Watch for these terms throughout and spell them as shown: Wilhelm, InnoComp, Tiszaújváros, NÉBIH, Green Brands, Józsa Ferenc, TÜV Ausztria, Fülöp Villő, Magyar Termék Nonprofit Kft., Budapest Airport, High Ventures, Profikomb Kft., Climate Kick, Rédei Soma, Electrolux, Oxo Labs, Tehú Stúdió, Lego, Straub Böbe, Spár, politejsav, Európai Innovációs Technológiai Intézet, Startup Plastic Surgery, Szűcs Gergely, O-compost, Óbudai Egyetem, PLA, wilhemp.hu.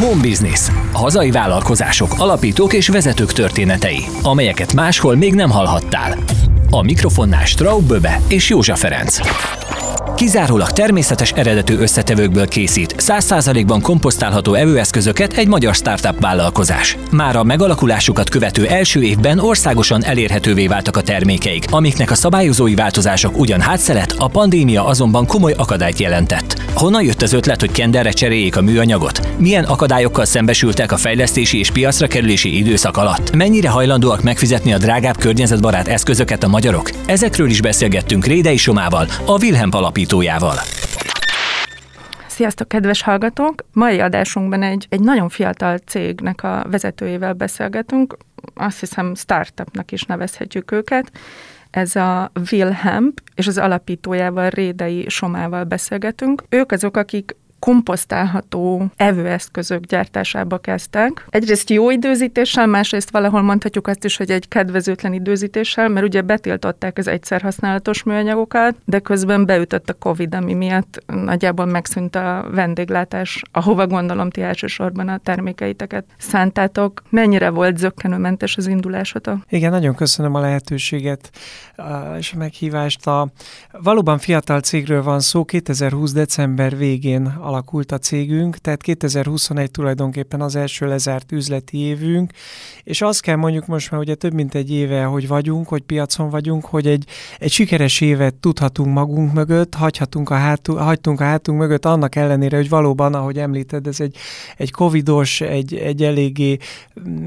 Home Business. Hazai vállalkozások, alapítók és vezetők történetei, amelyeket máshol még nem hallhattál. A mikrofonnál Straub Böbe és Józsa Ferenc. Kizárólag természetes eredetű összetevőkből készít 100%-ban komposztálható evőeszközöket egy magyar startup vállalkozás. Már a megalakulásukat követő első évben országosan elérhetővé váltak a termékeik, amiknek a szabályozói változások ugyan hátszelet, a pandémia azonban komoly akadályt jelentett. Honnan jött az ötlet, hogy kenderre cseréljék a műanyagot? Milyen akadályokkal szembesültek a fejlesztési és piacra kerülési időszak alatt? Mennyire hajlandóak megfizetni a drágább környezetbarát eszközöket a magyarok? Ezekről is beszélgettünk Rédei Somával, a Wilhelm alapítójával. Sziasztok, kedves hallgatók! Mai adásunkban egy nagyon fiatal cégnek a vezetőjével beszélgetünk. Azt hiszem, startupnak is nevezhetjük őket. Ez a Wilhelm, és az alapítójával, Rédei Somával beszélgetünk. Ők azok, akik komposztálható evőeszközök gyártásába kezdtek. Egyrészt jó időzítéssel, másrészt valahol mondhatjuk azt is, hogy egy kedvezőtlen időzítéssel, mert ugye betiltották az egyszerhasználatos műanyagokat, de közben beütött a Covid, ami miatt nagyjából megszűnt a vendéglátás, ahova gondolom ti elsősorban a termékeiteket szántátok. Mennyire volt zökkenőmentes az indulásotok? Igen, nagyon köszönöm a lehetőséget és a meghívást. Valóban fiatal cégről van szó, 2020. december végén alakult a cégünk, tehát 2021 tulajdonképpen az első lezárt üzleti évünk, és azt kell mondjuk most már ugye több mint egy éve, hogy vagyunk, hogy piacon vagyunk, hogy egy sikeres évet tudhatunk magunk mögött, hagytunk a hátunk mögött, annak ellenére, hogy valóban, ahogy említed, ez egy covidos, egy eléggé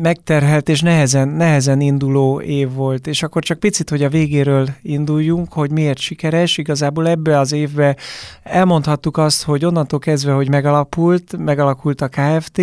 megterhelt és nehezen induló év volt, és akkor csak picit, hogy a végéről induljunk, hogy miért sikeres, igazából ebbe az évbe elmondhattuk azt, hogy onnantól kezdve, hogy megalakult a Kft.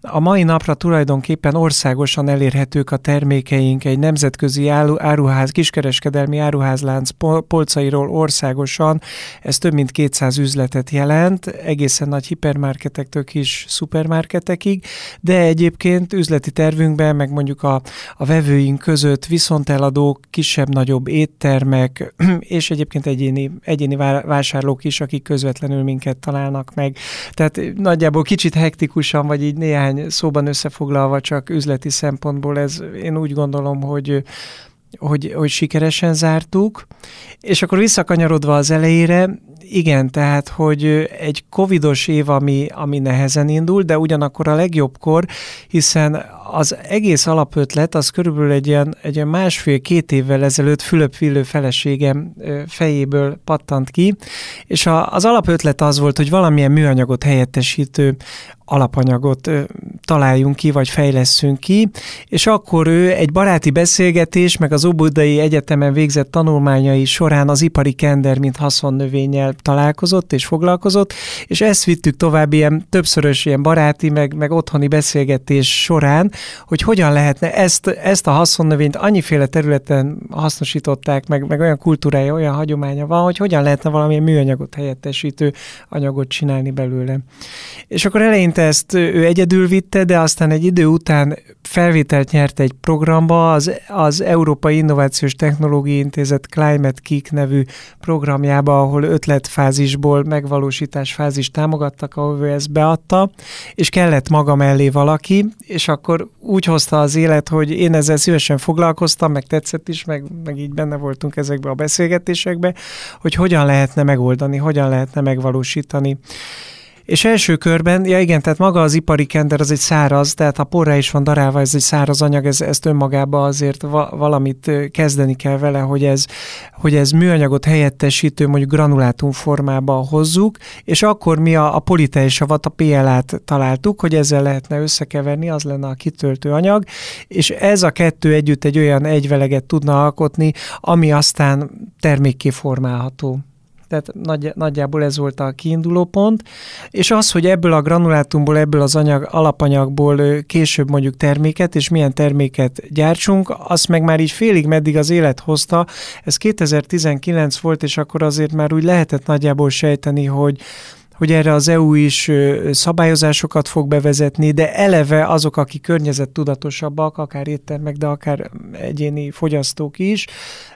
A mai napra tulajdonképpen országosan elérhetők a termékeink, egy nemzetközi áruház, kiskereskedelmi áruházlánc polcairól országosan, ez több mint 200 üzletet jelent, egészen nagy hipermarketektől kis szupermarketekig, de egyébként üzleti tervünkben, meg mondjuk a vevőink között viszonteladók, kisebb-nagyobb éttermek, és egyébként egyéni vásárlók is, akik közvetlenül minket találnak meg. Tehát nagyjából kicsit hektikusan, vagy így néhány szóban összefoglalva, csak üzleti szempontból ez, én úgy gondolom, hogy sikeresen zártuk. És akkor visszakanyarodva az elejére, igen, tehát, hogy egy covidos év, ami nehezen indul, de ugyanakkor a legjobbkor, hiszen az egész alapötlet az körülbelül egy ilyen 1,5-2 évvel ezelőtt Fülöp Villő feleségem fejéből pattant ki, és az alapötlet az volt, hogy valamilyen műanyagot helyettesítő alapanyagot találjunk ki, vagy fejlesszünk ki, és akkor ő egy baráti beszélgetés, meg az Óbudai Egyetemen végzett tanulmányai során az ipari kender, mint haszonnövényel találkozott és foglalkozott, és ezt vittük tovább ilyen többszörös ilyen baráti, meg otthoni beszélgetés során, hogy hogyan lehetne ezt a haszonnövényt, annyiféle területen hasznosították, meg olyan kultúrája, olyan hagyománya van, hogy hogyan lehetne valamilyen műanyagot helyettesítő anyagot csinálni belőle. És akkor eleinte ezt ő egyedül vitte, de aztán egy idő után felvételt nyert egy programba, az Európai Innovációs Technológiai Intézet Climate Kick nevű programjába, ahol ötletfázisból megvalósításfázist támogattak, ahol ő ezt beadta, és kellett maga mellé valaki, és akkor úgy hozta az élet, hogy én ezzel szívesen foglalkoztam, meg tetszett is, meg így benne voltunk ezekbe a beszélgetésekbe, hogy hogyan lehetne megoldani, hogyan lehetne megvalósítani. És első körben, tehát maga az ipari kender az egy száraz, tehát ha porrá is van darálva, ez egy száraz anyag, ezt önmagában azért valamit kezdeni kell vele, hogy ez műanyagot helyettesítő, mondjuk granulátum formába hozzuk, és akkor mi a politeilsavat, a PLA-t találtuk, hogy ezzel lehetne összekeverni, az lenne a kitöltő anyag, és ez a kettő együtt egy olyan egyveleget tudna alkotni, ami aztán termékké formálható. Tehát nagyjából ez volt a kiinduló pont, és az, hogy ebből a granulátumból, ebből az alapanyagból később mondjuk terméket, és milyen terméket gyártsunk, azt meg már így félig meddig az élet hozta. Ez 2019 volt, és akkor azért már úgy lehetett nagyjából sejteni, hogy erre az EU is szabályozásokat fog bevezetni, de eleve azok, akik környezettudatosabbak, akár éttermek, de akár egyéni fogyasztók is,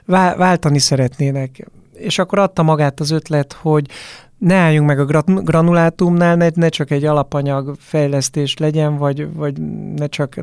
váltani szeretnének. És akkor adta magát az ötlet, hogy Ne álljunk meg a granulátumnál, ne csak egy alapanyag fejlesztés legyen, vagy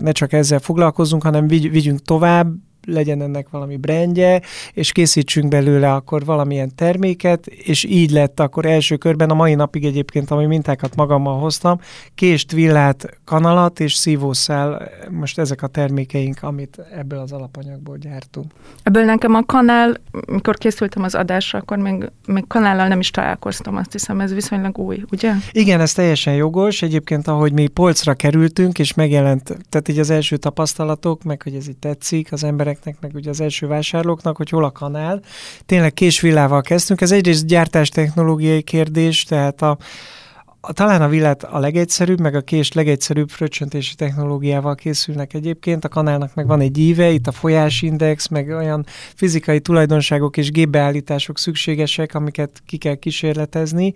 ne csak ezzel foglalkozzunk, hanem vigyünk tovább, legyen ennek valami brandje, és készítsünk belőle akkor valamilyen terméket, és így lett akkor első körben, a mai napig egyébként, ami mintákat magammal hoztam, kést, villát, kanalat és szívószál, most ezek a termékeink, amit ebből az alapanyagból gyártunk. Ebből nekem a kanál, mikor készültem az adásra, akkor még kanállal nem is találkoztam, azt hiszem, ez viszonylag új, ugye? Igen, ez teljesen jogos, egyébként ahogy mi polcra kerültünk, és megjelent, tehát így az első tapasztalatok, meg hogy ez így tetszik az emberek, meg ugye az első vásárlóknak, hogy hol a kanál. Tényleg késvillával kezdtünk. Ez egyrészt gyártástechnológiai kérdés, tehát talán a villát a legegyszerűbb, meg a kés legegyszerűbb fröccsöntési technológiával készülnek egyébként. A kanálnak meg van egy íve, itt a folyásindex, meg olyan fizikai tulajdonságok és gépbeállítások szükségesek, amiket ki kell kísérletezni,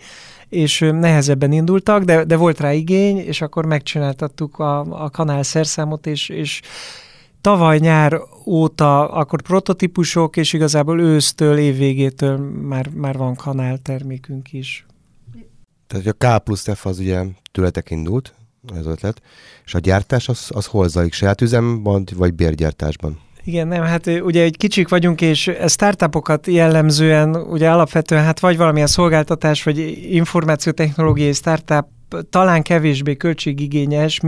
és nehezebben indultak, de volt rá igény, és akkor megcsináltattuk a kanál szerszámot, és tavaly nyár óta akkor prototípusok, és igazából ősztől, évvégétől már van kanál termékünk is. Tehát a K+F az ugye tőletek indult, ez ötlet, és a gyártás az hol zajlik? Saját üzemben, vagy bérgyártásban? Igen, nem, hát ugye egy kicsik vagyunk, és startupokat jellemzően, ugye alapvetően hát vagy valamilyen szolgáltatás, vagy információtechnológiai startup, talán kevésbé költségigényes,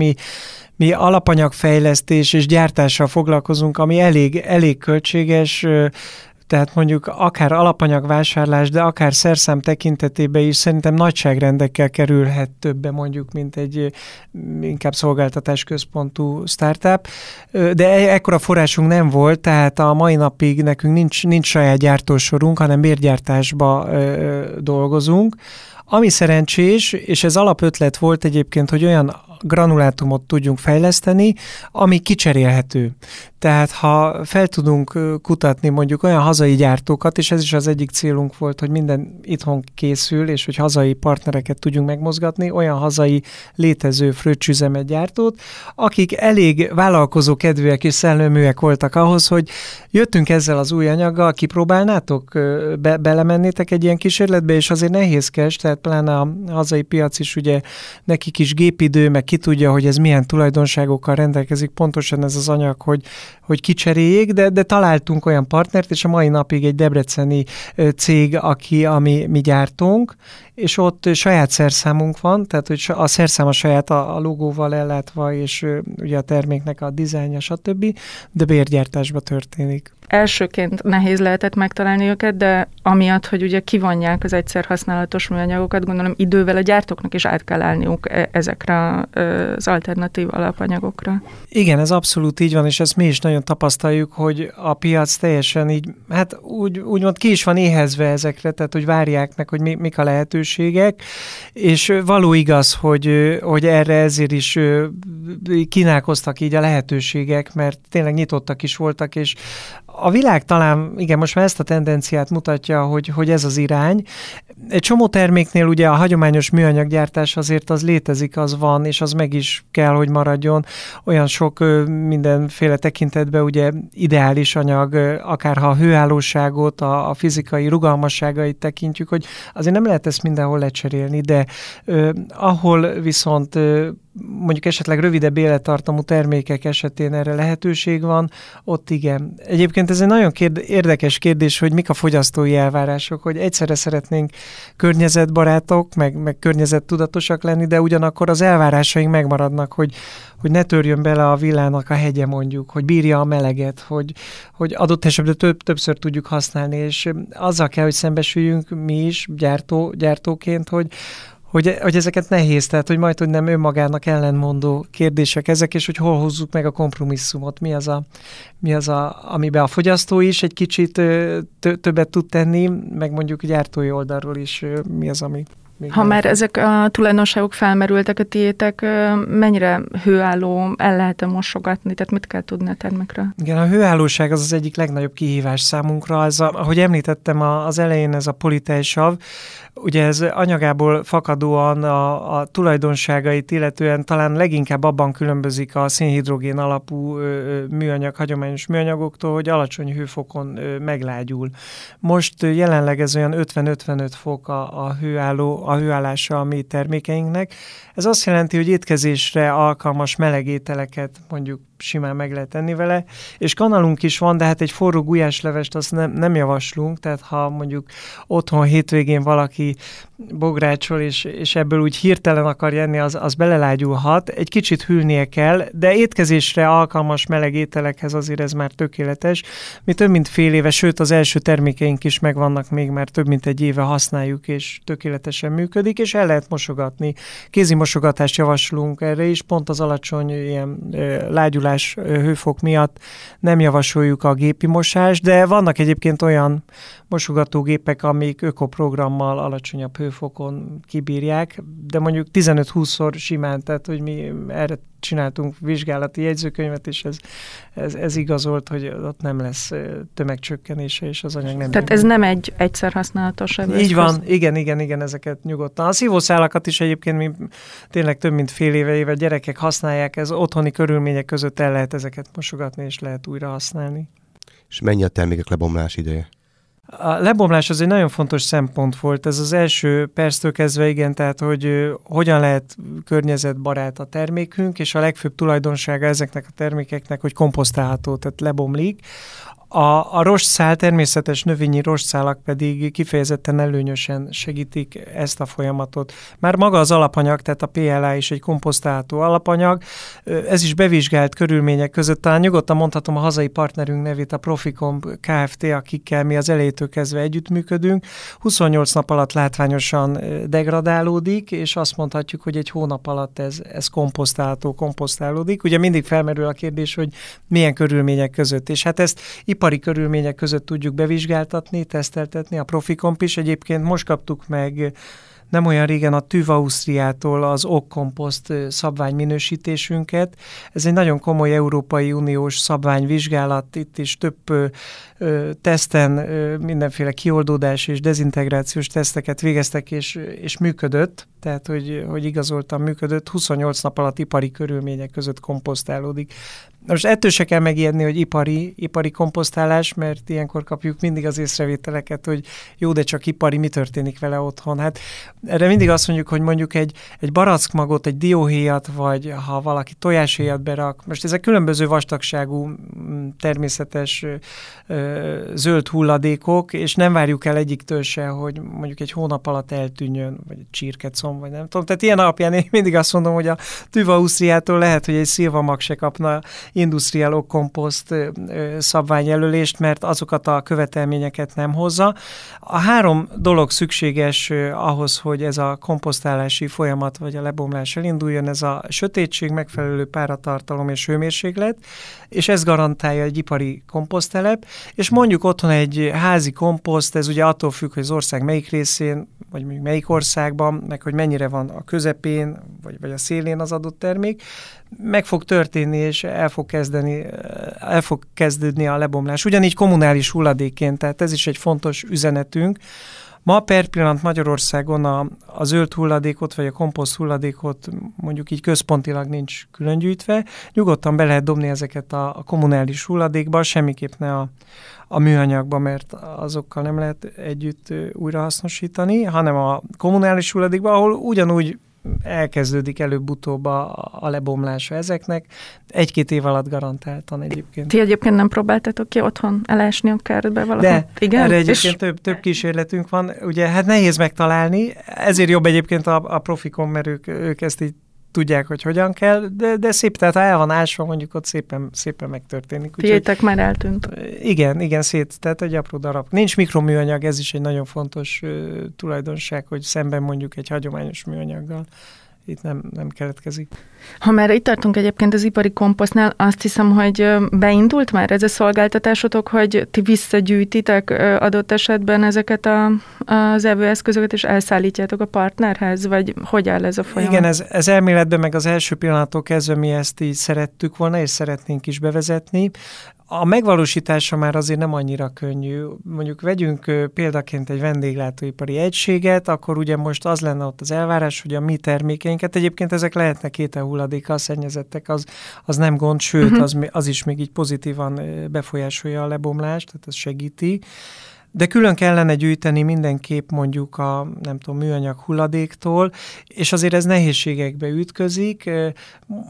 mi alapanyagfejlesztés és gyártással foglalkozunk, ami elég költséges, tehát mondjuk akár alapanyagvásárlás, de akár szerszám tekintetében is szerintem nagyságrendekkel kerülhet többe mondjuk, mint egy inkább szolgáltatás központú startup. De ekkora forrásunk nem volt, tehát a mai napig nekünk nincs saját gyártósorunk, hanem bérgyártásba dolgozunk. Ami szerencsés, és ez alapötlet volt egyébként, hogy olyan granulátumot tudjunk fejleszteni, ami kicserélhető. Tehát ha fel tudunk kutatni mondjuk olyan hazai gyártókat, és ez is az egyik célunk volt, hogy minden itthon készül, és hogy hazai partnereket tudjunk megmozgatni, olyan hazai létező fröccsüzemet gyártót, akik elég vállalkozó kedvűek és szelleműek voltak ahhoz, hogy jöttünk ezzel az új anyaggal, kipróbálnátok, belemennétek egy ilyen kísérletbe, és azért nehézkes, tehát pláne a hazai piac is ugye nekik is gépidő, meg ki tudja, hogy ez milyen tulajdonságokkal rendelkezik, pontosan ez az anyag, hogy kicseréljék, de találtunk olyan partnert, és a mai napig egy debreceni cég, mi gyártunk, és ott saját szerszámunk van, tehát hogy a szerszám a saját a logóval ellátva, és ugye a terméknek a dizájnja, stb., de bérgyártásba történik. Elsőként nehéz lehetett megtalálni őket, de amiatt, hogy ugye kivonják az egyszer használatos műanyagokat, gondolom idővel a gyártóknak is át kell állniuk ezekre az alternatív alapanyagokra. Igen, ez abszolút így van, és ezt mi is nagyon tapasztaljuk, hogy a piac teljesen így, hát úgymond ki is van éhezve ezekre, tehát hogy várják meg, hogy mik a lehetőségek, és való igaz, hogy erre ezért is kínálkoztak így a lehetőségek, mert tényleg nyitottak is voltak, és a világ talán, igen, most már ezt a tendenciát mutatja, hogy ez az irány. Egy csomó terméknél ugye a hagyományos műanyaggyártás azért az létezik, az van, és az meg is kell, hogy maradjon. Olyan sok mindenféle tekintetben ugye ideális anyag, akárha a hőállóságot, a fizikai rugalmasságait tekintjük, hogy azért nem lehet ezt mindenhol lecserélni, de ahol viszont mondjuk esetleg rövidebb élettartamú termékek esetén erre lehetőség van, ott igen. Egyébként ez egy nagyon érdekes kérdés, hogy mik a fogyasztói elvárások, hogy egyszerre szeretnénk környezetbarátok, meg környezettudatosak lenni, de ugyanakkor az elvárásaink megmaradnak, hogy ne törjön bele a villának a hegye mondjuk, hogy bírja a meleget, hogy adott esetben többször tudjuk használni, és azzal kell, hogy szembesüljünk mi is gyártóként, hogy ezeket nehéz, tehát hogy majdhogy nem önmagának ellentmondó kérdések ezek, és hogy hol hozzuk meg a kompromisszumot, mi az, amiben a fogyasztó is egy kicsit többet tud tenni, meg mondjuk gyártói oldalról is mi az, ami... Ha már ezek a tulajdonságok felmerültek, a tiétek mennyire hőálló, el lehet-e mosogatni, tehát mit kell tudni a termékről? Igen, a hőállóság az egyik legnagyobb kihívás számunkra. Ez ahogy említettem az elején, ez a politejsav, Ugye ez anyagából fakadóan a tulajdonságait illetően talán leginkább abban különbözik a szénhidrogén alapú műanyag, hagyományos műanyagoktól, hogy alacsony hőfokon meglágyul. Most jelenleg ez olyan 50-55 fok a hőállása a mi termékeinknek. Ez azt jelenti, hogy étkezésre alkalmas meleg ételeket mondjuk simán meg lehet enni vele, és kanalunk is van, de hát egy forró gulyáslevest azt nem javaslunk, tehát ha mondjuk otthon hétvégén valaki bográcsol, és ebből úgy hirtelen akar enni, az belelágyulhat, egy kicsit hűlnie kell, de étkezésre alkalmas meleg ételekhez azért ez már tökéletes. Mi több mint fél éve, sőt az első termékeink is megvannak még, már több mint egy éve használjuk, és tökéletesen működik, és el lehet mosogatni. Kézimosogatást javaslunk erre is, pont az alacsony ilyen lágyulás hőfok miatt nem javasoljuk a gépi mosást, de vannak egyébként olyan mosogatógépek, amik ökoprogrammal alacsonyabb hőfokon kibírják, de mondjuk 15-20-szor simán, tehát hogy mi erre csináltunk vizsgálati jegyzőkönyvet, és ez igazolt, hogy ott nem lesz tömegcsökkenése, és az anyag nem... Tehát ez nem egy egyszer használatos eszköz. Így van, igen, ezeket nyugodtan. A szívószálakat is egyébként mi tényleg több mint fél éve gyerekek használják, ez otthoni körülmények között el lehet ezeket mosogatni, és lehet újra használni. És mennyi a termékek lebomlás ideje? A lebomlás az egy nagyon fontos szempont volt. Ez az első perctől kezdve, igen, tehát hogy hogyan lehet környezetbarát a termékünk, és a legfőbb tulajdonsága ezeknek a termékeknek, hogy komposztálható, tehát lebomlik. A rostszál, természetes növényi rostszálak pedig kifejezetten előnyösen segítik ezt a folyamatot. Már maga az alapanyag, tehát a PLA is egy komposztálható alapanyag, ez is bevizsgált körülmények között, talán nyugodtan mondhatom a hazai partnerünk nevét, a Profikomb Kft., akikkel mi az elejétől kezdve együttműködünk. 28 nap alatt látványosan degradálódik, és azt mondhatjuk, hogy egy hónap alatt ez komposztálható, komposztálódik. Ugye mindig felmerül a kérdés, hogy milyen körülmények között, és hát ezt ipari körülmények között tudjuk bevizsgáltatni, teszteltetni, a Profikomp is. Egyébként most kaptuk meg nem olyan régen a TÜV Ausztriától az O-compost szabványminősítésünket. Ez egy nagyon komoly Európai Uniós szabványvizsgálat, itt is több teszten mindenféle kioldódás és dezintegrációs teszteket végeztek, és működött, tehát hogy igazoltan működött, 28 nap alatt ipari körülmények között komposztálódik. Most ettől se kell megijedni, hogy ipari komposztálás, mert ilyenkor kapjuk mindig az észrevételeket, hogy jó, de csak ipari, mi történik vele otthon? Hát erre mindig azt mondjuk, hogy mondjuk egy barackmagot, egy dióhéjat, vagy ha valaki tojáshéjat berak. Most ezek különböző vastagságú természetes zöld hulladékok, és nem várjuk el egyiktől se, hogy mondjuk egy hónap alatt eltűnjön, vagy egy csirkecom, vagy nem tudom. Tehát ilyen alapján én mindig azt mondom, hogy a TÜV Ausztriától lehet, hogy egy szilvamag se kapna industrial O-compost szabványjelölést, mert azokat a követelményeket nem hozza. A három dolog szükséges ahhoz, hogy ez a komposztálási folyamat vagy a lebomlás elinduljon, ez a sötétség, megfelelő páratartalom és hőmérséklet, és ez garantálja egy ipari komposztelep, és mondjuk otthon egy házi komposzt, ez ugye attól függ, hogy az ország melyik részén, vagy mondjuk melyik országban, meg hogy mennyire van a közepén, vagy a szélén az adott termék, meg fog történni, és el fog kezdődni a lebomlás. Ugyanígy kommunális hulladékként, tehát ez is egy fontos üzenetünk. Ma per pillanat Magyarországon a zöld hulladékot, vagy a komposzt hulladékot mondjuk így központilag nincs különgyűjtve. Nyugodtan be lehet dobni ezeket a kommunális hulladékba, semmiképp ne a műanyagba, mert azokkal nem lehet együtt újrahasznosítani, hanem a kommunális hulladékba, ahol ugyanúgy elkezdődik előbb-utóbb a lebomlása ezeknek. 1-2 év alatt garantáltan egyébként. Ti egyébként nem próbáltatok ki otthon elásni a kertbe valahol? De, igen? Erre egyébként több kísérletünk van. Ugye, hát nehéz megtalálni, ezért jobb egyébként a Profikom, mert ők ezt így tudják, hogy hogyan kell, de szép, tehát ha el van ásva, mondjuk ott szépen megtörténik. Tiétek már eltűnt. Igen, szét, tehát egy apró darab. Nincs mikroműanyag, ez is egy nagyon fontos tulajdonság, hogy szemben mondjuk egy hagyományos műanyaggal itt nem keletkezik. Ha már itt tartunk egyébként az ipari komposztnál, azt hiszem, hogy beindult már ez a szolgáltatásotok, hogy ti visszagyűjtitek adott esetben ezeket az evőeszközöket, és elszállítjátok a partnerhez, vagy hogy áll ez a folyamat? Igen, ez elméletben meg az első pillanattól kezdve mi ezt így szerettük volna, és szeretnénk is bevezetni. A megvalósítása már azért nem annyira könnyű. Mondjuk vegyünk példaként egy vendéglátóipari egységet, akkor ugye most az lenne ott az elvárás, hogy a mi termékeinket, egyébként ezek lehetnek ételhulladékkal szennyezettek, az nem gond, sőt, az is még így pozitívan befolyásolja a lebomlást, tehát ez segíti. De külön kellene gyűjteni mindenképp mondjuk a műanyag hulladéktól, és azért ez nehézségekbe ütközik.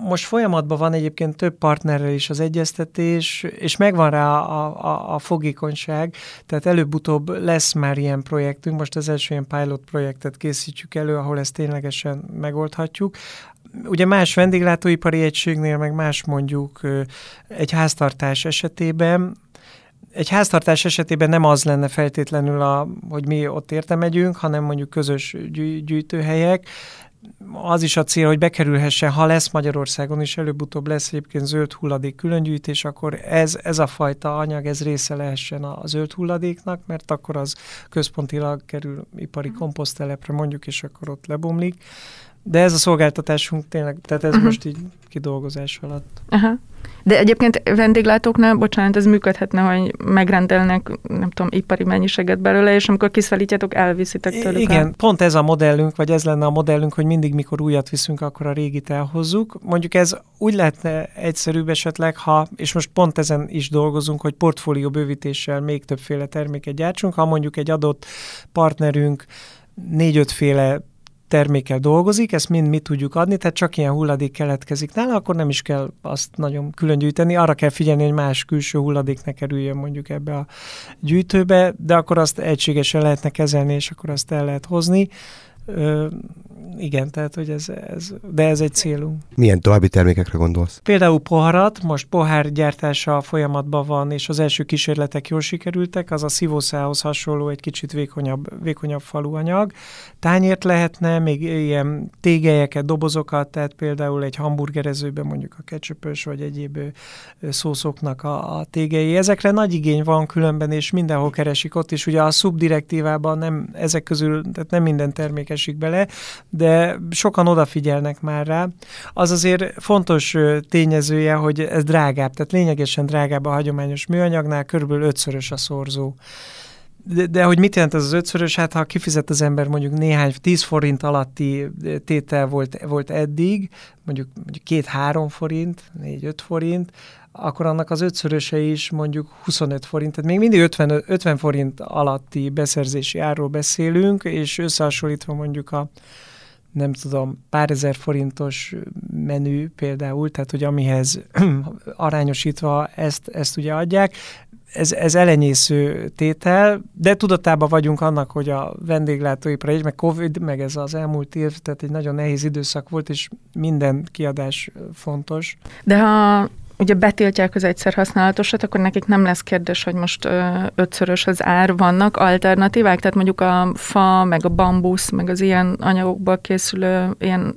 Most folyamatban van egyébként több partnerrel is az egyeztetés, és megvan rá a fogékonyság, tehát előbb-utóbb lesz már ilyen projektünk, most az első ilyen pilot projektet készítjük elő, ahol ezt ténylegesen megoldhatjuk. Ugye más vendéglátóipari egységnél, meg más mondjuk egy háztartás esetében, nem az lenne feltétlenül, hogy mi ott érte megyünk, hanem mondjuk közös gyűjtőhelyek. Az is a cél, hogy bekerülhessen, ha lesz Magyarországon is, előbb-utóbb lesz egyébként zöld hulladék különgyűjtés, akkor ez a fajta anyag, ez része lehessen a zöld hulladéknak, mert akkor az központilag kerül ipari komposzttelepre mondjuk, és akkor ott lebomlik. De ez a szolgáltatásunk tényleg, tehát ez most így kidolgozás alatt. De egyébként vendéglátóknál, bocsánat, ez működhetne, hogy megrendelnek, ipari mennyiséget belőle, és amikor kiszállítjátok, elviszitek tőlük. Igen, pont ez a modellünk, vagy ez lenne a modellünk, hogy mindig, mikor újat viszünk, akkor a régit elhozzuk. Mondjuk ez úgy lehetne egyszerűbb esetleg, és most pont ezen is dolgozunk, hogy portfólió bővítéssel még többféle terméket gyártsunk, ha mondjuk egy adott partnerünk 4-5 féle termékkel dolgozik, ezt mind mi tudjuk adni, tehát csak ilyen hulladék keletkezik nála, akkor nem is kell azt nagyon külön gyűjteni, arra kell figyelni, hogy más külső hulladék ne kerüljön mondjuk ebbe a gyűjtőbe, de akkor azt egységesen lehetne kezelni, és akkor azt el lehet hozni. Igen, tehát hogy de ez egy célunk. Milyen további termékekre gondolsz? Például poharat, most pohárgyártása folyamatban van, és az első kísérletek jól sikerültek, az a szívószához hasonló, egy kicsit vékonyabb faluanyag. Tányért lehetne, még ilyen tégelyeket, dobozokat, tehát például egy hamburgerezőben mondjuk a ketchupös vagy egyéb szószoknak a tégei. Ezekre nagy igény van különben, és mindenhol keresik ott is. Ugye a szubdirektívában nem ezek közül, tehát nem minden termék esik bele, de sokan odafigyelnek már rá. Az azért fontos tényezője, hogy ez drágább, tehát lényegesen drágább a hagyományos műanyagnál, körülbelül 5-szörös a szorzó. De hogy mit jelent ez az 5-szörös? Hát ha kifizet az ember mondjuk 10 forint alatti tétel volt eddig, mondjuk 2-3 forint, 4-5 forint, akkor annak az 5-szöröse is mondjuk 25 forint, tehát még mindig 50 forint alatti beszerzési árról beszélünk, és összehasonlítva mondjuk a pár ezer forintos menü például, tehát hogy amihez arányosítva ezt ugye adják, ez elenyésző tétel, de tudatában vagyunk annak, hogy a vendéglátóipar is, meg Covid, meg ez az elmúlt év, tehát egy nagyon nehéz időszak volt, és minden kiadás fontos. De ha ugye betiltják az egyszer használatosat, akkor nekik nem lesz kérdés, hogy most 5-szörös az ár, vannak alternatívák, tehát mondjuk a fa, meg a bambusz, meg az ilyen anyagokból készülő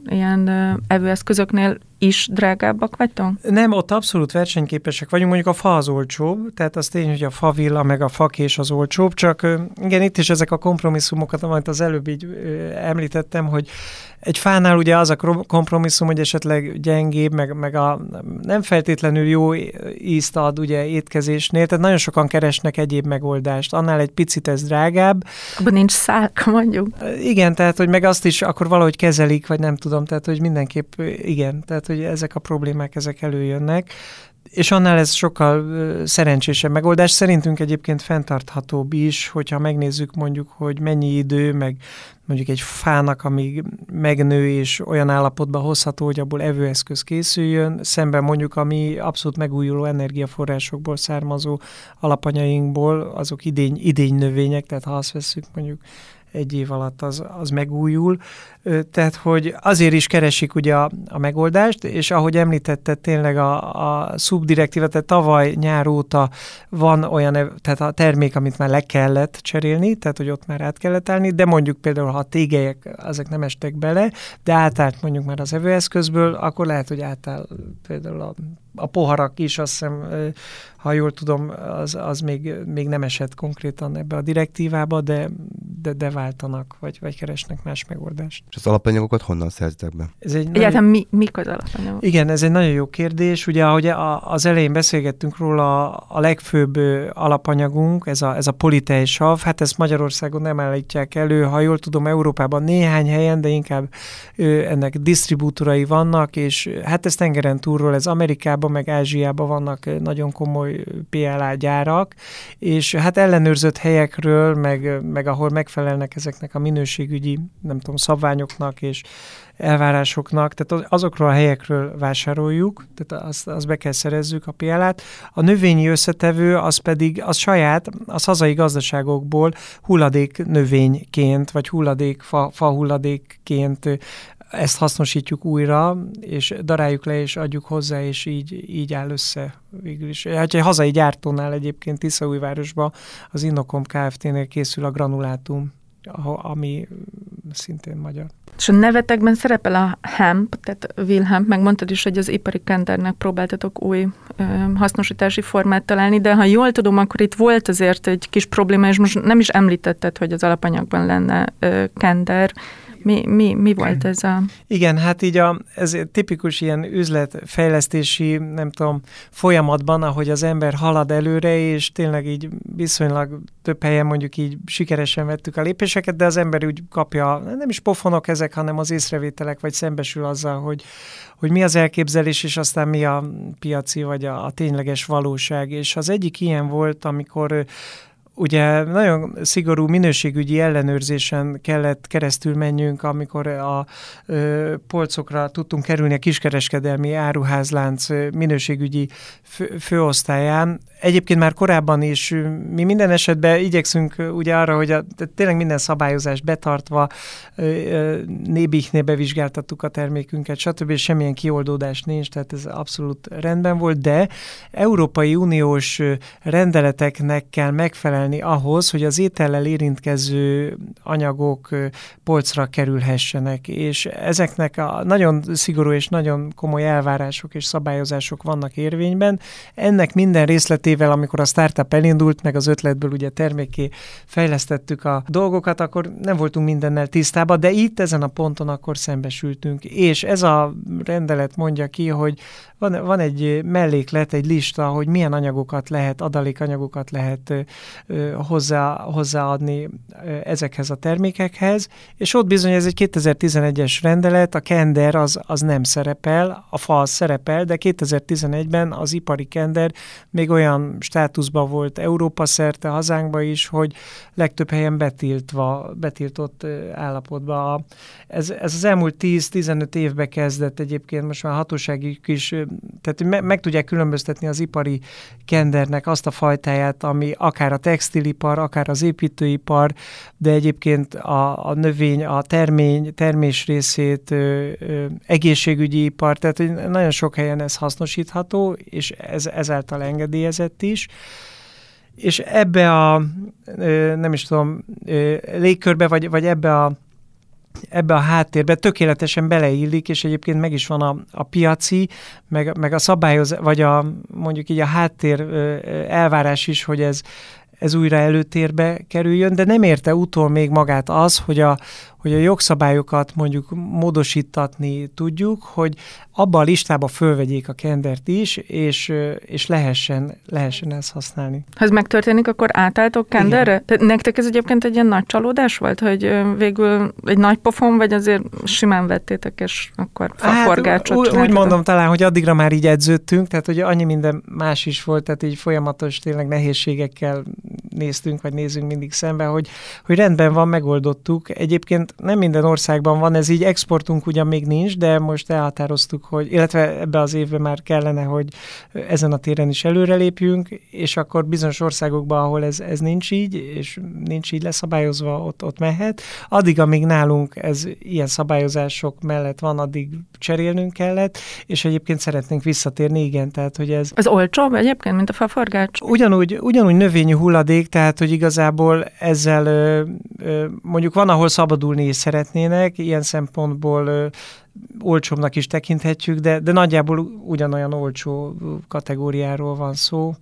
ilyen evőeszközöknél is drágábbak vagytok? Nem, ott abszolút versenyképesek vagyunk, mondjuk a fa az olcsóbb, tehát az tény, hogy a favilla meg a fakés az olcsóbb, csak igen, itt is ezek a kompromisszumokat, amit az előbb így említettem, hogy egy fánál ugye az a kompromisszum, hogy esetleg gyengébb, meg a nem feltétlenül jó ízt ad ugye étkezésnél, tehát nagyon sokan keresnek egyéb megoldást, annál egy picit ez drágább. Abban nincs szálka, mondjuk. Igen, tehát hogy meg azt is akkor valahogy kezelik, vagy nem tudom, tehát hogy mindenképp igen, tehát hogy ezek a problémák, ezek előjönnek, és annál ez sokkal szerencsésebb megoldás. Szerintünk egyébként fenntarthatóbb is, hogyha megnézzük mondjuk, hogy mennyi idő, meg mondjuk egy fának, amíg megnő és olyan állapotba hozható, hogy abból evőeszköz készüljön, szemben mondjuk a mi abszolút megújuló energiaforrásokból származó alapanyainkból, azok idénynövények, tehát ha azt vesszük mondjuk egy év alatt az megújul. Tehát, hogy azért is keresik ugye a megoldást, és ahogy említetted, tényleg a szubdirektíva, tehát tavaly nyár óta van olyan, tehát a termék, amit már le kellett cserélni, tehát, hogy ott már át kellett állni, de mondjuk például, ha a tégelyek, ezek nem estek bele, de átállt mondjuk már az evőeszközből, akkor lehet, hogy átáll például a poharak is, azt hiszem, ha jól tudom, az még nem esett konkrétan ebbe a direktívába, de váltanak, vagy keresnek más megoldást. És az alapanyagokat honnan szerzitek be? Mik az alapanyagok? Igen, ez egy nagyon jó kérdés. Ugye, ahogy az elején beszélgettünk róla, a legfőbb alapanyagunk, ez a politejsav, hát ezt Magyarországon nem állítják elő, ha jól tudom, Európában néhány helyen, de inkább ennek disztribútorai vannak, és hát ez tengeren túlról, ez Amerikában, meg Ázsiában vannak nagyon komoly PLA gyárak, és hát ellenőrzött helyekről, meg ahol megfelelnek ezeknek a minőségügyi, nem tudom, szabványoknak és elvárásoknak, tehát azokról a helyekről vásároljuk, tehát azt be kell szerezzük a PLA-t. A növényi összetevő az pedig az saját, az hazai gazdaságokból hulladék növényként, vagy hulladék, fa hulladékként ezt hasznosítjuk újra, és daráljuk le, és adjuk hozzá, és így áll össze végül is. Hát egy hazai gyártónál egyébként Tiszaújvárosban az InnoComp Kft.-nél készül a granulátum, ami szintén magyar. És a nevetekben szerepel a hemp, tehát wilhemp, meg mondtad is, hogy az ipari kendernek próbáltatok új hasznosítási formát találni, de ha jól tudom, akkor itt volt azért egy kis probléma, és most nem is említetted, hogy az alapanyagban lenne kender. Mi volt ez a... Igen, hát így ez tipikus ilyen üzletfejlesztési, nem tudom, folyamatban, ahogy az ember halad előre, és tényleg így viszonylag több helyen mondjuk így sikeresen vettük a lépéseket, de az ember úgy kapja, nem is pofonok ezek, hanem az észrevételek, vagy szembesül azzal, hogy mi az elképzelés, és aztán mi a piaci, vagy a tényleges valóság. És az egyik ilyen volt, amikor... Ugye nagyon szigorú minőségügyi ellenőrzésen kellett keresztül menjünk, amikor a polcokra tudtunk kerülni a kiskereskedelmi áruházlánc minőségügyi főosztályán. Egyébként már korábban is mi minden esetben igyekszünk ugye arra, hogy tényleg minden szabályozást betartva NÉBIH-nél bevizsgáltattuk a termékünket, stb. Semmilyen kioldódás nincs, tehát ez abszolút rendben volt, de Európai Uniós rendeleteknek kell megfelelni ahhoz, hogy az étellel érintkező anyagok polcra kerülhessenek, és ezeknek a nagyon szigorú és nagyon komoly elvárások és szabályozások vannak érvényben. Ennek minden részletével, amikor a startup elindult, meg az ötletből ugye termékké fejlesztettük a dolgokat, akkor nem voltunk mindennel tisztában, de itt ezen a ponton akkor szembesültünk, és ez a rendelet mondja ki, hogy van egy melléklet, egy lista, hogy milyen anyagokat lehet, adalékanyagokat lehet hozzáadni ezekhez a termékekhez, és ott bizony ez egy 2011-es rendelet, a kender az nem szerepel, a fa az szerepel, de 2011-ben az ipari kender még olyan státuszban volt Európa szerte, hazánkban is, hogy legtöbb helyen betiltott állapotban. Ez az elmúlt 10-15 évbe kezdett egyébként, most már hatóságik is, tehát meg tudják különböztetni az ipari kendernek azt a fajtáját, ami akár a textilipar, akár az építőipar, de egyébként a növény, a termés részét, egészségügyi ipar, tehát hogy nagyon sok helyen ez hasznosítható, és ezáltal engedélyezett is. És ebbe a, nem is tudom, légkörbe, vagy ebbe a háttérbe tökéletesen beleillik, és egyébként meg is van a piaci, meg a szabályozás, vagy mondjuk így a háttér elvárás is, hogy ez újra előtérbe kerüljön, de nem érte utol még magát az, hogy hogy a jogszabályokat mondjuk módosítatni tudjuk, hogy abba a listába fölvegyék a kendert is, és lehessen ezt használni. Ha ez megtörténik, akkor átálltok kenderre? Tehát nektek ez egyébként egy ilyen nagy csalódás volt, hogy végül egy nagy pofon, vagy azért simán vettétek, és akkor faforgácsot csináltatok? Úgy mondom talán, hogy addigra már így edződtünk, tehát hogy annyi minden más is volt, tehát így folyamatos tényleg nehézségekkel néztünk, vagy nézünk mindig szembe, hogy rendben van, megoldottuk. Egyébként nem minden országban van, ez így exportunk ugyan még nincs, de most elhatároztuk, hogy, illetve ebbe az évben már kellene, hogy ezen a téren is előrelépjünk, és akkor bizonyos országokban, ahol ez nincs így, és nincs így leszabályozva, ott mehet. Addig, amíg nálunk ez ilyen szabályozások mellett van, addig cserélnünk kellett, és egyébként szeretnénk visszatérni, igen, tehát, hogy ez... Az olcsóbb egyébként, mint a faforgács? Ugyanúgy növényi hulladék, tehát, hogy igazából ezzel mondjuk van, ahol szabadulni is szeretnének, ilyen szempontból olcsóbbnak is tekinthetjük, de nagyjából ugyanolyan olcsó kategóriáról van szó.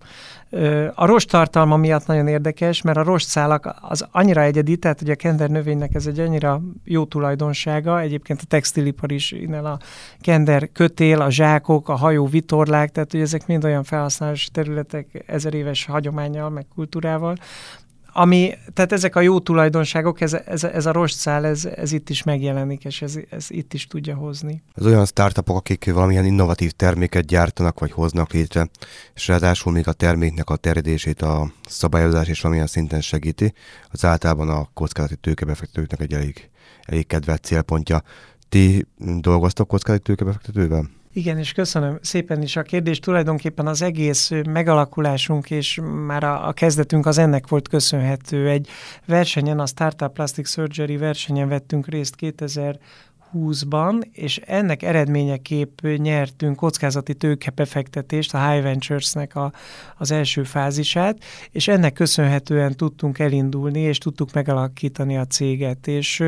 A rost tartalma miatt nagyon érdekes, mert a rostszálak az annyira egyedi, tehát ugye a kender növénynek ez egy annyira jó tulajdonsága, egyébként a textilipar is, innen a kender kötél, a zsákok, a hajó vitorlák, tehát hogy ezek mind olyan felhasználási területek ezeréves hagyománnyal, meg kultúrával, tehát ezek a jó tulajdonságok, ez a rostszál, ez itt is megjelenik, és ez itt is tudja hozni. Ez olyan startupok, akik valamilyen innovatív terméket gyártanak, vagy hoznak létre, és ráadásul még a terméknek a terjedését a szabályozás is valamilyen szinten segíti. Az általában a kockázati tőkebefektetőknek egy elég kedvelt célpontja. Ti dolgoztok kockázati tőkebefektetővel? Igen, és köszönöm szépen is a kérdést. Tulajdonképpen az egész megalakulásunk, és már a kezdetünk az ennek volt köszönhető. Egy versenyen, a Startup Plastic Surgery versenyen vettünk részt 2020-ban, és ennek eredményeképp nyertünk kockázati tőkebefektetést, a High Venturesnek az első fázisát, és ennek köszönhetően tudtunk elindulni, és tudtuk megalakítani a céget, és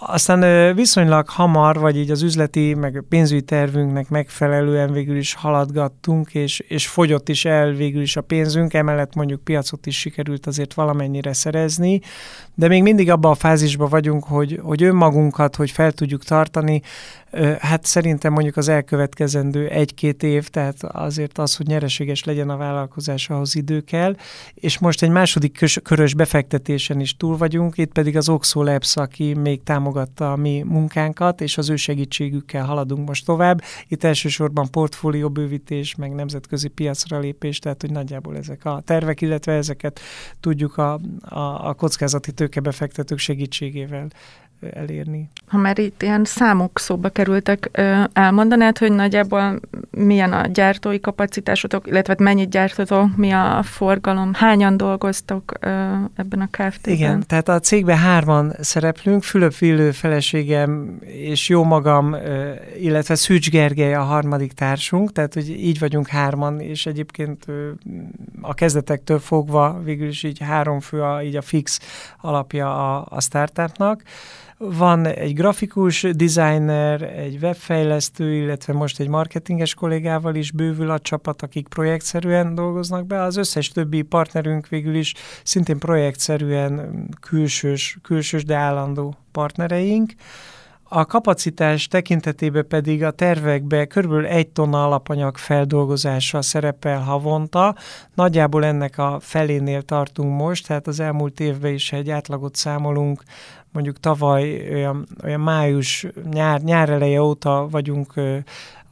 aztán viszonylag hamar, vagy így az üzleti, meg pénzügyi tervünknek megfelelően végül is haladgattunk, és fogyott is el végül is a pénzünk, emellett mondjuk piacot is sikerült azért valamennyire szerezni, de még mindig abban a fázisban vagyunk, hogy önmagunkat, hogy fel tudjuk tartani, hát szerintem mondjuk az elkövetkezendő 1-2 év, tehát azért az, hogy nyereséges legyen a vállalkozás, ahhoz idő kell, és most egy második körös befektetésen is túl vagyunk, itt pedig az Oxo Labs, aki még támogatta a mi munkánkat, és az ő segítségükkel haladunk most tovább. Itt elsősorban portfólióbővítés, meg nemzetközi piacra lépés, tehát hogy nagyjából ezek a tervek, illetve ezeket tudjuk a kockázati tőkebefektetők segítségével elérni. Ha már itt ilyen számok szóba kerültek, elmondanád, hogy nagyjából milyen a gyártói kapacitásotok, illetve mennyit gyártotok, mi a forgalom, hányan dolgoztok ebben a Kft-ben? Igen, tehát a cégben 3-an szereplünk, Fülöp Villő feleségem és jó magam, illetve Szűcs Gergely a harmadik társunk, tehát hogy így vagyunk 3-an, és egyébként a kezdetektől fogva végül is így 3 fő, így a fix alapja a startupnak. Van egy grafikus designer, egy webfejlesztő, illetve most egy marketinges kollégával is bővül a csapat, akik projektszerűen dolgoznak be. Az összes többi partnerünk végül is szintén projektszerűen külsős, de állandó partnereink. A kapacitás tekintetében pedig a tervekben körülbelül 1 tonna alapanyag feldolgozása szerepel havonta. Nagyjából ennek a felénél tartunk most, tehát az elmúlt évben is egy átlagot számolunk, mondjuk tavaly olyan május, nyár eleje óta vagyunk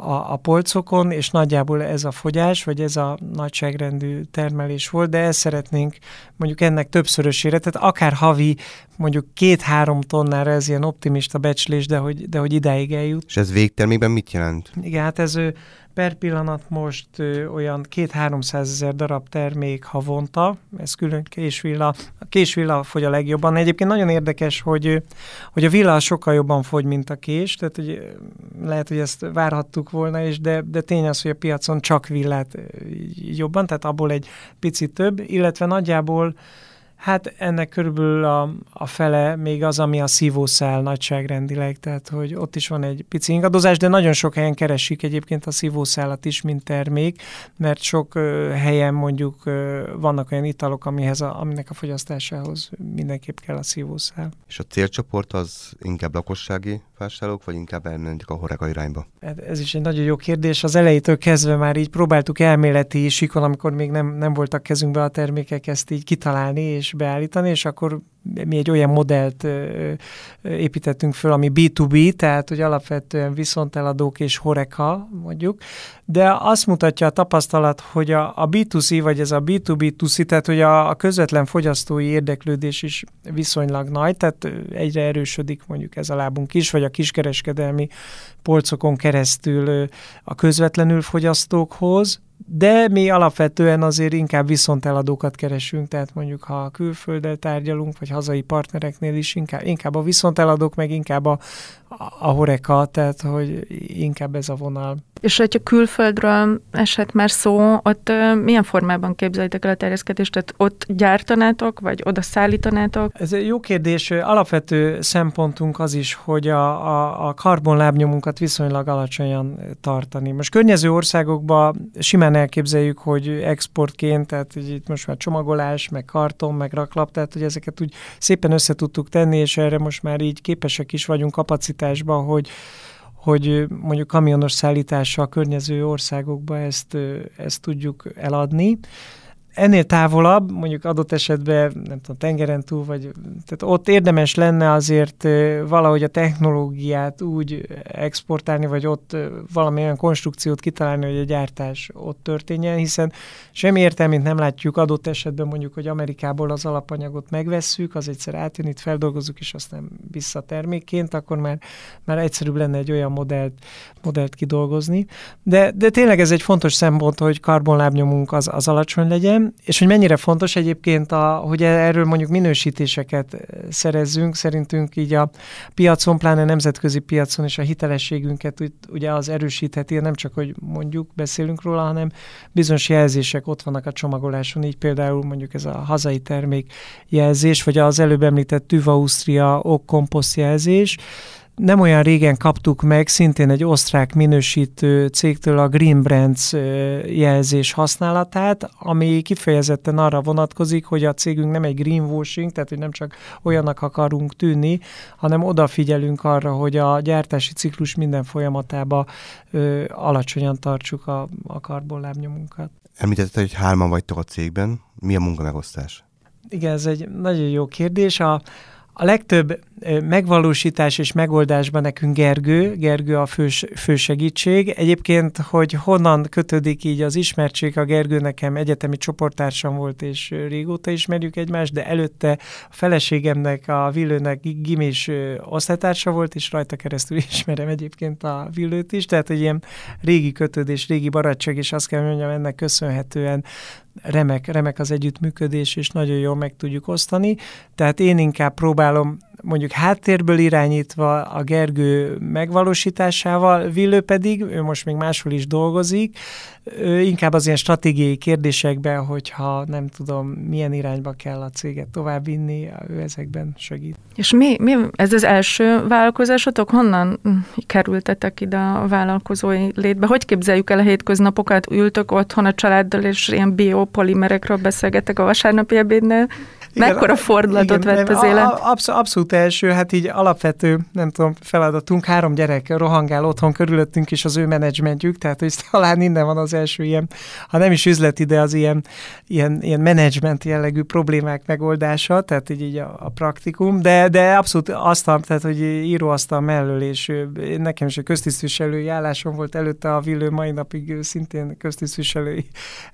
a polcokon, és nagyjából ez a fogyás, vagy ez a nagyságrendű termelés volt, de ezt szeretnénk mondjuk ennek többszörösére, tehát akár havi mondjuk 2-3 tonnára, ez ilyen optimista becslés, de hogy idáig eljut. És ez végtermékben mit jelent? Igen, hát ez per pillanat most olyan 200-300 ezer darab termék havonta, ez külön késvilla. A késvilla fogy a legjobban. Egyébként nagyon érdekes, hogy a villa sokkal jobban fogy, mint a kés, tehát hogy lehet, hogy ezt várhattuk volna is, de tény az, hogy a piacon csak villát jobban, tehát abból egy picit több, illetve nagyjából hát ennek körülbelül a fele még az, ami a szívószál nagyságrendileg, tehát hogy ott is van egy pici ingadozás, de nagyon sok helyen keresik egyébként a szívószálat is, mint termék, mert sok helyen mondjuk vannak olyan italok, aminek a fogyasztásához mindenképp kell a szívószál. És a célcsoport az inkább lakossági vásárlók, vagy inkább elmennek a horeca irányba? Ez is egy nagyon jó kérdés. Az elejétől kezdve már így próbáltuk elméleti síkon, amikor még nem voltak kezünkbe a termékek, ezt így kitalálni, és beállítani, és akkor mi egy olyan modellt építettünk föl, ami B2B, tehát hogy alapvetően viszonteladók és horeca, mondjuk, de azt mutatja a tapasztalat, hogy a B2C, vagy ez a B2B2C, tehát hogy a közvetlen fogyasztói érdeklődés is viszonylag nagy, tehát egyre erősödik mondjuk ez a lábunk is, vagy a kiskereskedelmi polcokon keresztül a közvetlenül fogyasztókhoz, de mi alapvetően azért inkább viszonteladókat keresünk, tehát mondjuk ha külfölddel tárgyalunk, vagy hazai partnereknél is inkább a viszonteladók, meg inkább a horeca, tehát hogy inkább ez a vonal. És hogyha külföldről esett már szó, ott milyen formában képzeljétek el a terjeszkedést? Tehát ott gyártanátok, vagy oda szállítanátok? Ez egy jó kérdés. Alapvető szempontunk az is, hogy a karbonlábnyomunkat viszonylag alacsonyan tartani. Most környező országokban simán elképzeljük, hogy exportként, tehát itt most már csomagolás, meg karton, meg raklap, tehát hogy ezeket úgy szépen össze tudtuk tenni, és erre most már így képesek is vagyunk kapacitásban, hogy mondjuk kamionos szállítással környező országokba ezt tudjuk eladni. Ennél távolabb, mondjuk adott esetben, nem tudom, tengeren túl, vagy tehát ott érdemes lenne azért valahogy a technológiát úgy exportálni, vagy ott valami olyan konstrukciót kitalálni, hogy a gyártás ott történjen, hiszen semmi értelmét nem látjuk adott esetben mondjuk, hogy Amerikából az alapanyagot megvesszük, az egyszer átjön, itt feldolgozzuk, és aztán vissza termékként, akkor már egyszerűbb lenne egy olyan modellt kidolgozni. De tényleg ez egy fontos szempont, hogy karbonlábnyomunk az alacsony legyen, és hogy mennyire fontos egyébként, hogy erről mondjuk minősítéseket szerezzünk, szerintünk így a piacon, pláne nemzetközi piacon, és a hitelességünket ugye az erősítheti, nem csak, hogy mondjuk beszélünk róla, hanem bizonyos jelzések ott vannak a csomagoláson, így például mondjuk ez a hazai termék jelzés, vagy az előbb említett TÜV Ausztria O-compost jelzés. Nem olyan régen kaptuk meg szintén egy osztrák minősítő cégtől a Green Brands jelzés használatát, ami kifejezetten arra vonatkozik, hogy a cégünk nem egy greenwashing, tehát hogy nem csak olyannak akarunk tűnni, hanem odafigyelünk arra, hogy a gyártási ciklus minden folyamatába alacsonyan tartsuk a karbonlábnyomunkat. Említetted, hogy 3-an vagytok a cégben. Mi a munkamegosztás? Igen, ez egy nagyon jó kérdés. A legtöbb megvalósítás és megoldásban nekünk Gergő a fő segítség. Egyébként, hogy honnan kötődik így az ismertség, a Gergő nekem egyetemi csoporttársam volt, és régóta ismerjük egymást, de előtte a feleségemnek, a Villőnek gimis osztálytársa volt, és rajta keresztül ismerem egyébként a Villőt is, tehát egy ilyen régi kötődés, régi barátság, és azt kell mondjam, ennek köszönhetően remek az együttműködés, és nagyon jól meg tudjuk osztani. Tehát én inkább próbálom mondjuk háttérből irányítva a Gergő megvalósításával, Villő pedig, ő most még máshol is dolgozik, inkább az ilyen stratégiai kérdésekben, hogyha nem tudom, milyen irányba kell a céget továbbvinni, ő ezekben segít. És mi ez az első vállalkozásotok? Honnan kerültetek ide a vállalkozói létbe? Hogy képzeljük el a hétköznapokat? Ültök otthon a családdal, és ilyen biopolimerekről beszélgetek a vasárnapi ebédnél? Mekkora fordulatot vett az élet? Abszolút első, hát így alapvető, nem tudom, feladatunk, 3 gyerek rohangál otthon körülöttünk, és az ő menedzsmentjük, tehát hogy talán innen van az első ilyen, ha nem is üzleti, de az ilyen menedzsment jellegű problémák megoldása, tehát így a praktikum, de abszolút asztal, tehát hogy íróasztal mellől, és nekem is a köztisztviselői állásom volt előtte, a Villő mai napig szintén köztisztviselői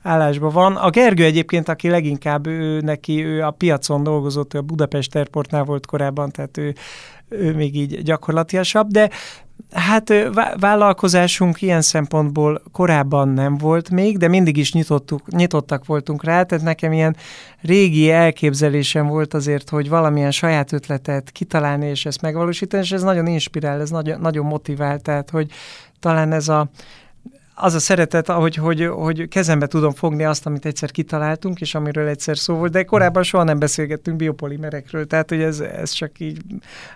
állásban van. A Gergő egyébként, aki leginkább ő a piacon dolgozott, a Budapest Airportnál volt korábban, tehát ő még így gyakorlatiasabb, de hát vállalkozásunk ilyen szempontból korábban nem volt még, de mindig is nyitottak voltunk rá, tehát nekem ilyen régi elképzelésem volt azért, hogy valamilyen saját ötletet kitalálni és ezt megvalósítani, és ez nagyon inspirál, ez nagyon motivál, tehát hogy talán ez az a szeretet, hogy kezembe tudom fogni azt, amit egyszer kitaláltunk, és amiről egyszer szó volt, de korábban soha nem beszélgettünk biopolimerekről, tehát hogy ez csak így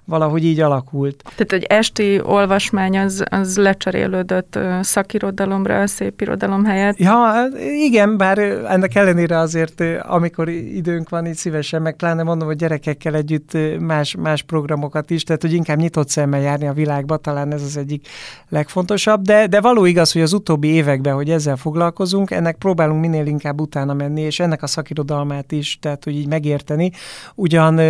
valahogy így alakult. Tehát egy esti olvasmány az lecserélődött szakirodalomra, szép irodalom helyett? Ja, igen, bár ennek ellenére azért, amikor időnk van, így szívesen, meg pláne mondom, hogy gyerekekkel együtt más programokat is, tehát hogy inkább nyitott szemmel járni a világba, talán ez az egyik legfontosabb, de való igaz, hogy az utolsó utóbbi években, hogy ezzel foglalkozunk, ennek próbálunk minél inkább utána menni, és ennek a szakirodalmát is, tehát hogy így megérteni. Ugyan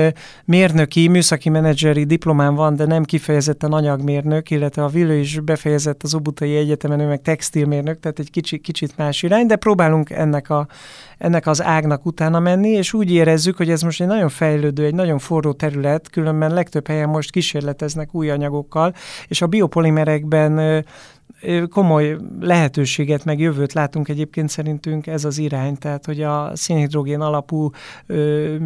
mérnöki, műszaki menedzseri diplomám van, de nem kifejezetten anyagmérnök, illetve a Villő is befejezett az Óbudai Egyetemen, ő meg textilmérnök, tehát egy kicsit más irány, de próbálunk ennek az ágnak utána menni, és úgy érezzük, hogy ez most egy nagyon fejlődő, egy nagyon forró terület, különben legtöbb helyen most kísérleteznek új anyagokkal, és a biopolimerekben komoly lehetőséget, meg jövőt látunk egyébként szerintünk ez az irány, tehát hogy a szénhidrogén alapú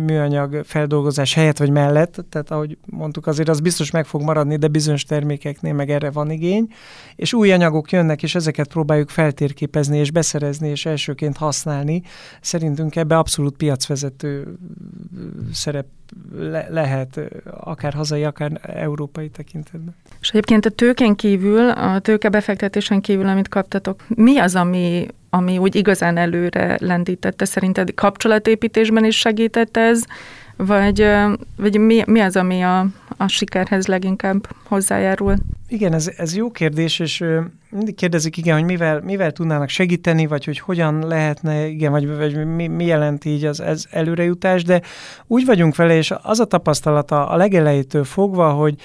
műanyag feldolgozás helyett vagy mellett, tehát ahogy mondtuk, azért az biztos meg fog maradni, de bizonyos termékeknél meg erre van igény, és új anyagok jönnek, és ezeket próbáljuk feltérképezni, és beszerezni, és elsőként használni. Szerintünk ebbe abszolút piacvezető szerep lehet, akár hazai, akár európai tekintetben. És egyébként a tőken kívül, a tőkebefektetésen kívül, amit kaptatok, mi az, ami úgy igazán előre lendítette? Szerinted kapcsolatépítésben is segített ez, vagy mi az, ami a sikerhez leginkább hozzájárul? Igen, ez jó kérdés, és mindig kérdezik, igen, hogy mivel tudnának segíteni, vagy hogy hogyan lehetne, igen, vagy mi jelenti így ez előrejutás, de úgy vagyunk vele, és az a tapasztalata a legelejétől fogva, hogy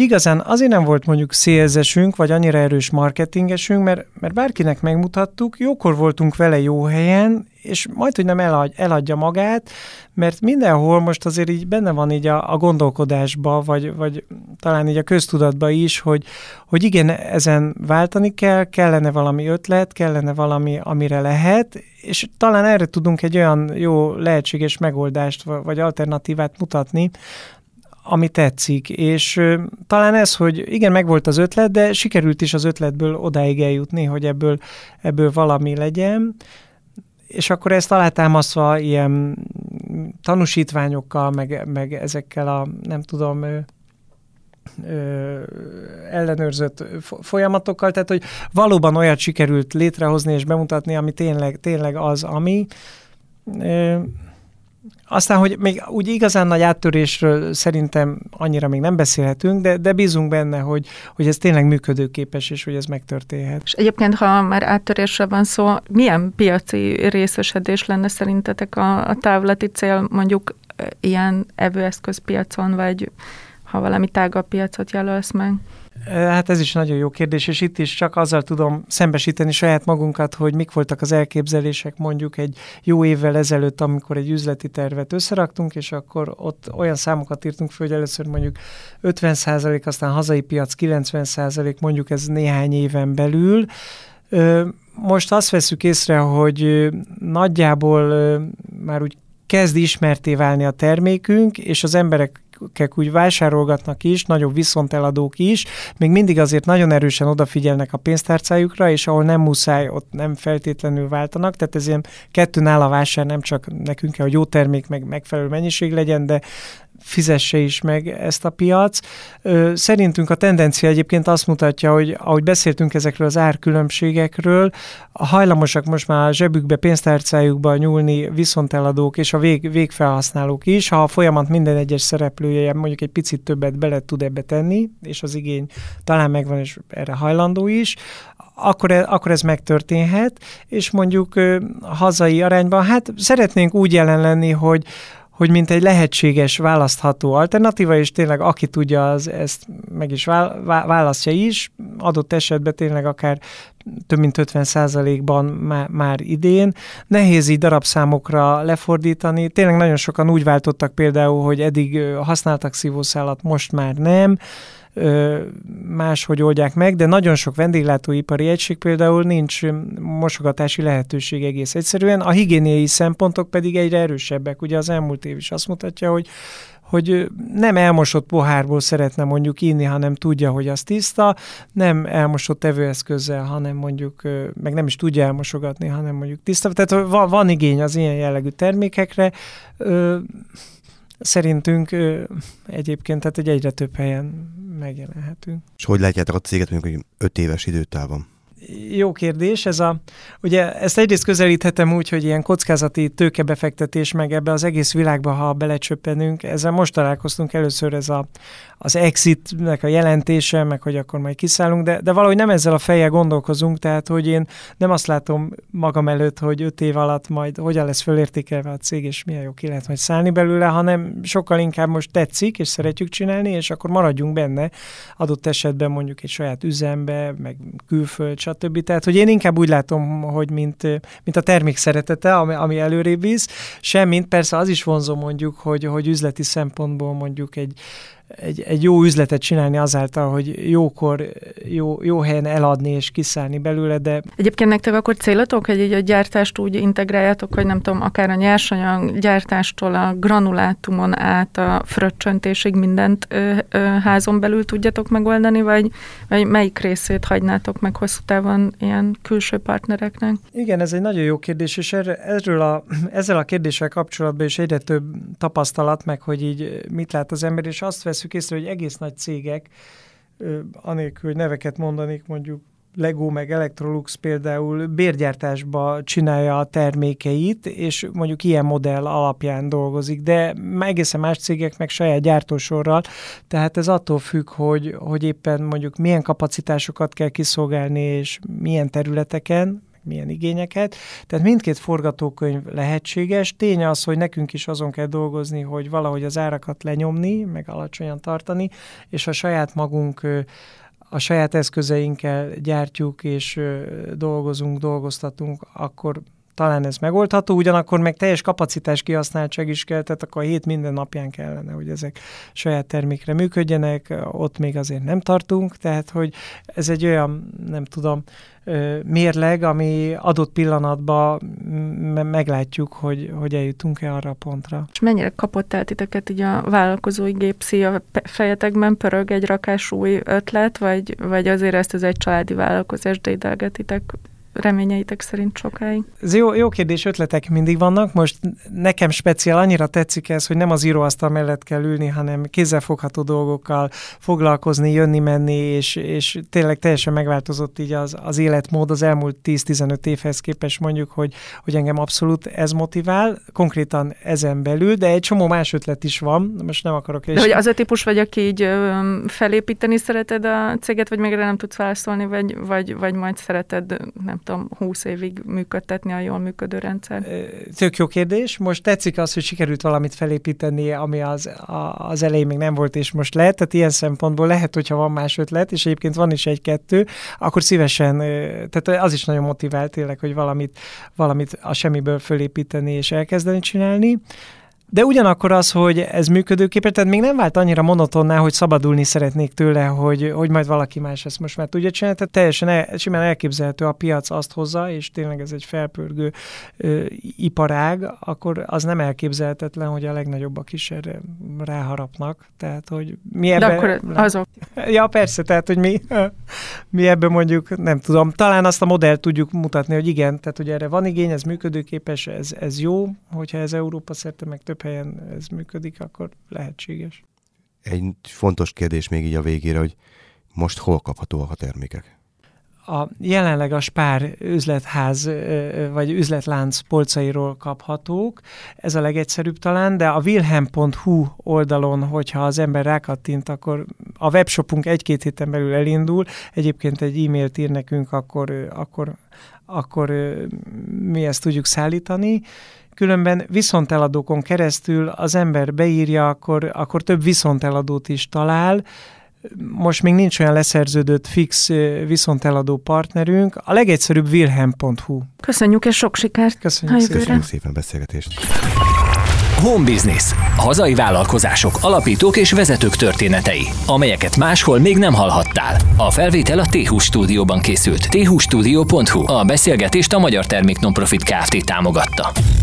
igazán azért nem volt mondjuk szélzesünk, vagy annyira erős marketingesünk, mert bárkinek megmutattuk, jókor voltunk vele jó helyen, és majd, hogy nem eladja magát, mert mindenhol most azért így benne van így a gondolkodásba, vagy talán így a köztudatba is, hogy igen, ezen váltani kell, kellene valami ötlet, kellene valami, amire lehet, és talán erre tudunk egy olyan jó lehetséges megoldást, vagy alternatívát mutatni, ami tetszik, és talán ez, hogy igen, megvolt az ötlet, de sikerült is az ötletből odáig eljutni, hogy ebből valami legyen, és akkor ezt alátámasztva ilyen tanúsítványokkal, meg ezekkel a, nem tudom, ellenőrzött folyamatokkal, tehát, hogy valóban olyat sikerült létrehozni és bemutatni, ami tényleg az, ami... Aztán, hogy még úgy igazán nagy áttörésről szerintem annyira még nem beszélhetünk, de bízunk benne, hogy ez tényleg működőképes, és hogy ez megtörténhet. És egyébként, ha már áttörésre van szó, milyen piaci részesedés lenne szerintetek a távlati cél, mondjuk ilyen evőeszközpiacon, vagy ha valami tágabb piacot jelölsz meg? Hát ez is nagyon jó kérdés, és itt is csak azzal tudom szembesíteni saját magunkat, hogy mik voltak az elképzelések mondjuk egy jó évvel ezelőtt, amikor egy üzleti tervet összeraktunk, és akkor ott olyan számokat írtunk fel, hogy először mondjuk 50%, aztán hazai piac 90%, mondjuk ez néhány éven belül. Most azt veszük észre, hogy nagyjából már úgy kezd ismerté válni a termékünk, és az emberek úgy vásárolgatnak is, nagyobb viszonteladók is, még mindig azért nagyon erősen odafigyelnek a pénztárcájukra, és ahol nem muszáj, ott nem feltétlenül váltanak, tehát ez ilyen kettőnál a vásár, nem csak nekünk kell, hogy jó termék, meg megfelelő mennyiség legyen, de fizesse is meg ezt a piac. Szerintünk a tendencia egyébként azt mutatja, hogy ahogy beszéltünk ezekről az árkülönbségekről, hajlamosak most már a zsebükbe, pénztárcájukba nyúlni viszonteladók és a végfelhasználók is, ha a folyamat minden egyes szereplője mondjuk egy picit többet bele tud ebbe tenni, és az igény talán megvan, és erre hajlandó is, akkor ez megtörténhet, és mondjuk hazai arányban, hát szeretnénk úgy jelen lenni, hogy mint egy lehetséges választható alternatíva, és tényleg aki tudja, az ezt meg is választja is, adott esetben tényleg akár több mint 50%-ban már idén. Nehéz így darabszámokra lefordítani. Tényleg nagyon sokan úgy váltottak például, hogy eddig használtak szívószálat, most már nem, máshogy oldják meg, de nagyon sok vendéglátóipari egység például nincs mosogatási lehetőség egész egyszerűen, a higiéniai szempontok pedig egyre erősebbek. Ugye az elmúlt év is azt mutatja, hogy nem elmosott pohárból szeretne mondjuk inni, hanem tudja, hogy az tiszta, nem elmosott evőeszközzel, hanem mondjuk, meg nem is tudja elmosogatni, hanem mondjuk tiszta. Tehát van igény az ilyen jellegű termékekre, szerintünk egyébként, tehát egyre több helyen megjelenhetünk. És hogy látjátok a céget mondjuk 5 éves időtávon? Jó kérdés. Ugye ezt egyrészt közelíthetem úgy, hogy ilyen kockázati tőkebefektetés, meg ebbe az egész világba, ha belecsöppenünk, ezzel most találkoztunk először, ez az exitnek a jelentése, meg hogy akkor majd kiszállunk, de valahogy nem ezzel a fejjel gondolkozunk, tehát hogy én nem azt látom magam előtt, hogy 5 év alatt majd hogyan lesz fölértékelve a cég, és milyen jó ki lehet majd szállni belőle, hanem sokkal inkább most tetszik, és szeretjük csinálni, és akkor maradjunk benne adott esetben mondjuk egy saját üzembe, meg külföld, stb. Tehát, hogy én inkább úgy látom, hogy mint a termék szeretete, ami előrébb visz, semmint persze az is vonzó mondjuk, hogy üzleti szempontból mondjuk egy jó üzletet csinálni azáltal, hogy jó helyen eladni és kiszállni belőle, de... Egyébként nektek akkor célotok, hogy így a gyártást úgy integráljátok, hogy nem tudom, akár a nyersanyag gyártástól a granulátumon át a fröccsöntésig mindent házon belül tudjatok megoldani, vagy melyik részét hagynátok meg hosszú távon ilyen külső partnereknek? Igen, ez egy nagyon jó kérdés, és ezzel a kérdéssel kapcsolatban is egyre több tapasztalat meg, hogy így mit lát az ember, és azt veszük észre, hogy egész nagy cégek, anélkül, hogy neveket mondanék, mondjuk Lego meg Electrolux például bérgyártásba csinálja a termékeit, és mondjuk ilyen modell alapján dolgozik, de egészen más cégek meg saját gyártósorral, tehát ez attól függ, hogy éppen mondjuk milyen kapacitásokat kell kiszolgálni, és milyen területeken, milyen igényeket. Tehát mindkét forgatókönyv lehetséges. Tény az, hogy nekünk is azon kell dolgozni, hogy valahogy az árakat lenyomni, meg alacsonyan tartani, és a saját magunk, a saját eszközeinkkel gyártjuk, és dolgoztatunk, akkor talán ez megoldható, ugyanakkor meg teljes kapacitás kihasználtság is kell, tehát akkor a hét minden napján kellene, hogy ezek saját termékre működjenek, ott még azért nem tartunk, tehát hogy ez egy olyan, nem tudom, mérleg, ami adott pillanatban meglátjuk, hogy eljutunk-e arra a pontra. És mennyire kapott el titeket így a vállalkozói gépszi, a fejetekben pörög egy rakás új ötlet, vagy azért ezt az egy családi vállalkozást dédelgetitek reményeitek szerint sokáig? Ez jó kérdés, ötletek mindig vannak. Most nekem speciál annyira tetszik ez, hogy nem az íróasztal mellett kell ülni, hanem kézzelfogható dolgokkal foglalkozni, jönni-menni, és tényleg teljesen megváltozott így az életmód az elmúlt 10-15 évhez képest, mondjuk, hogy engem abszolút ez motivál, konkrétan ezen belül, de egy csomó más ötlet is van, most nem akarok... De hogy az a típus vagy, aki így felépíteni szereted a céget, vagy még erre nem tudsz válaszolni, vagy majd szereted, nem tudom, 20 évig működtetni a jól működő rendszer? Tök jó kérdés. Most tetszik az, hogy sikerült valamit felépíteni, ami az elején még nem volt, és most lehet. Tehát ilyen szempontból lehet, hogyha van más ötlet, és egyébként van is 1-2, akkor szívesen, tehát az is nagyon motivált tényleg, hogy valamit a semmiből felépíteni és elkezdeni csinálni. De ugyanakkor az, hogy ez működőképes, tehát még nem vált annyira monotonná, hogy szabadulni szeretnék tőle, hogy majd valaki más ezt most már tudja csinálni. Tehát teljesen simán elképzelhető, a piac azt hozza, és tényleg ez egy felpörgő iparág, akkor az nem elképzelhetetlen, hogy a legnagyobbak is erre ráharapnak. Tehát, hogy mi ebben... De akkor azok. Ja, persze, tehát, hogy mi ebben mondjuk, nem tudom, talán azt a modellt tudjuk mutatni, hogy igen, tehát, hogy erre van igény, ez működőképes, ez jó, hogyha ez Európa szerte meg több helyen ez működik, akkor lehetséges. Egy fontos kérdés még így a végére, hogy most hol kaphatóak a termékek? Jelenleg a Spár üzletház vagy üzletlánc polcairól kaphatók. Ez a legegyszerűbb talán, de a wilhemp.hu oldalon, hogyha az ember rákattint, akkor a webshopunk 1-2 héten belül elindul. Egyébként egy e-mailt ír nekünk, akkor mi ezt tudjuk szállítani. Különben viszonteladókon keresztül az ember beírja, akkor több viszonteladót is talál. Most még nincs olyan leszerződött fix viszonteladó partnerünk. A legegyszerűbb wilhemp.hu. Köszönjük, és sok sikert! Köszönjük szépen beszélgetést! Home Business. Hazai vállalkozások, alapítók és vezetők történetei, amelyeket máshol még nem hallhattál. A felvétel a Tehú Stúdióban készült. tehustúdió.hu. A beszélgetést a Magyar Termék Nonprofit Kft. Támogatta.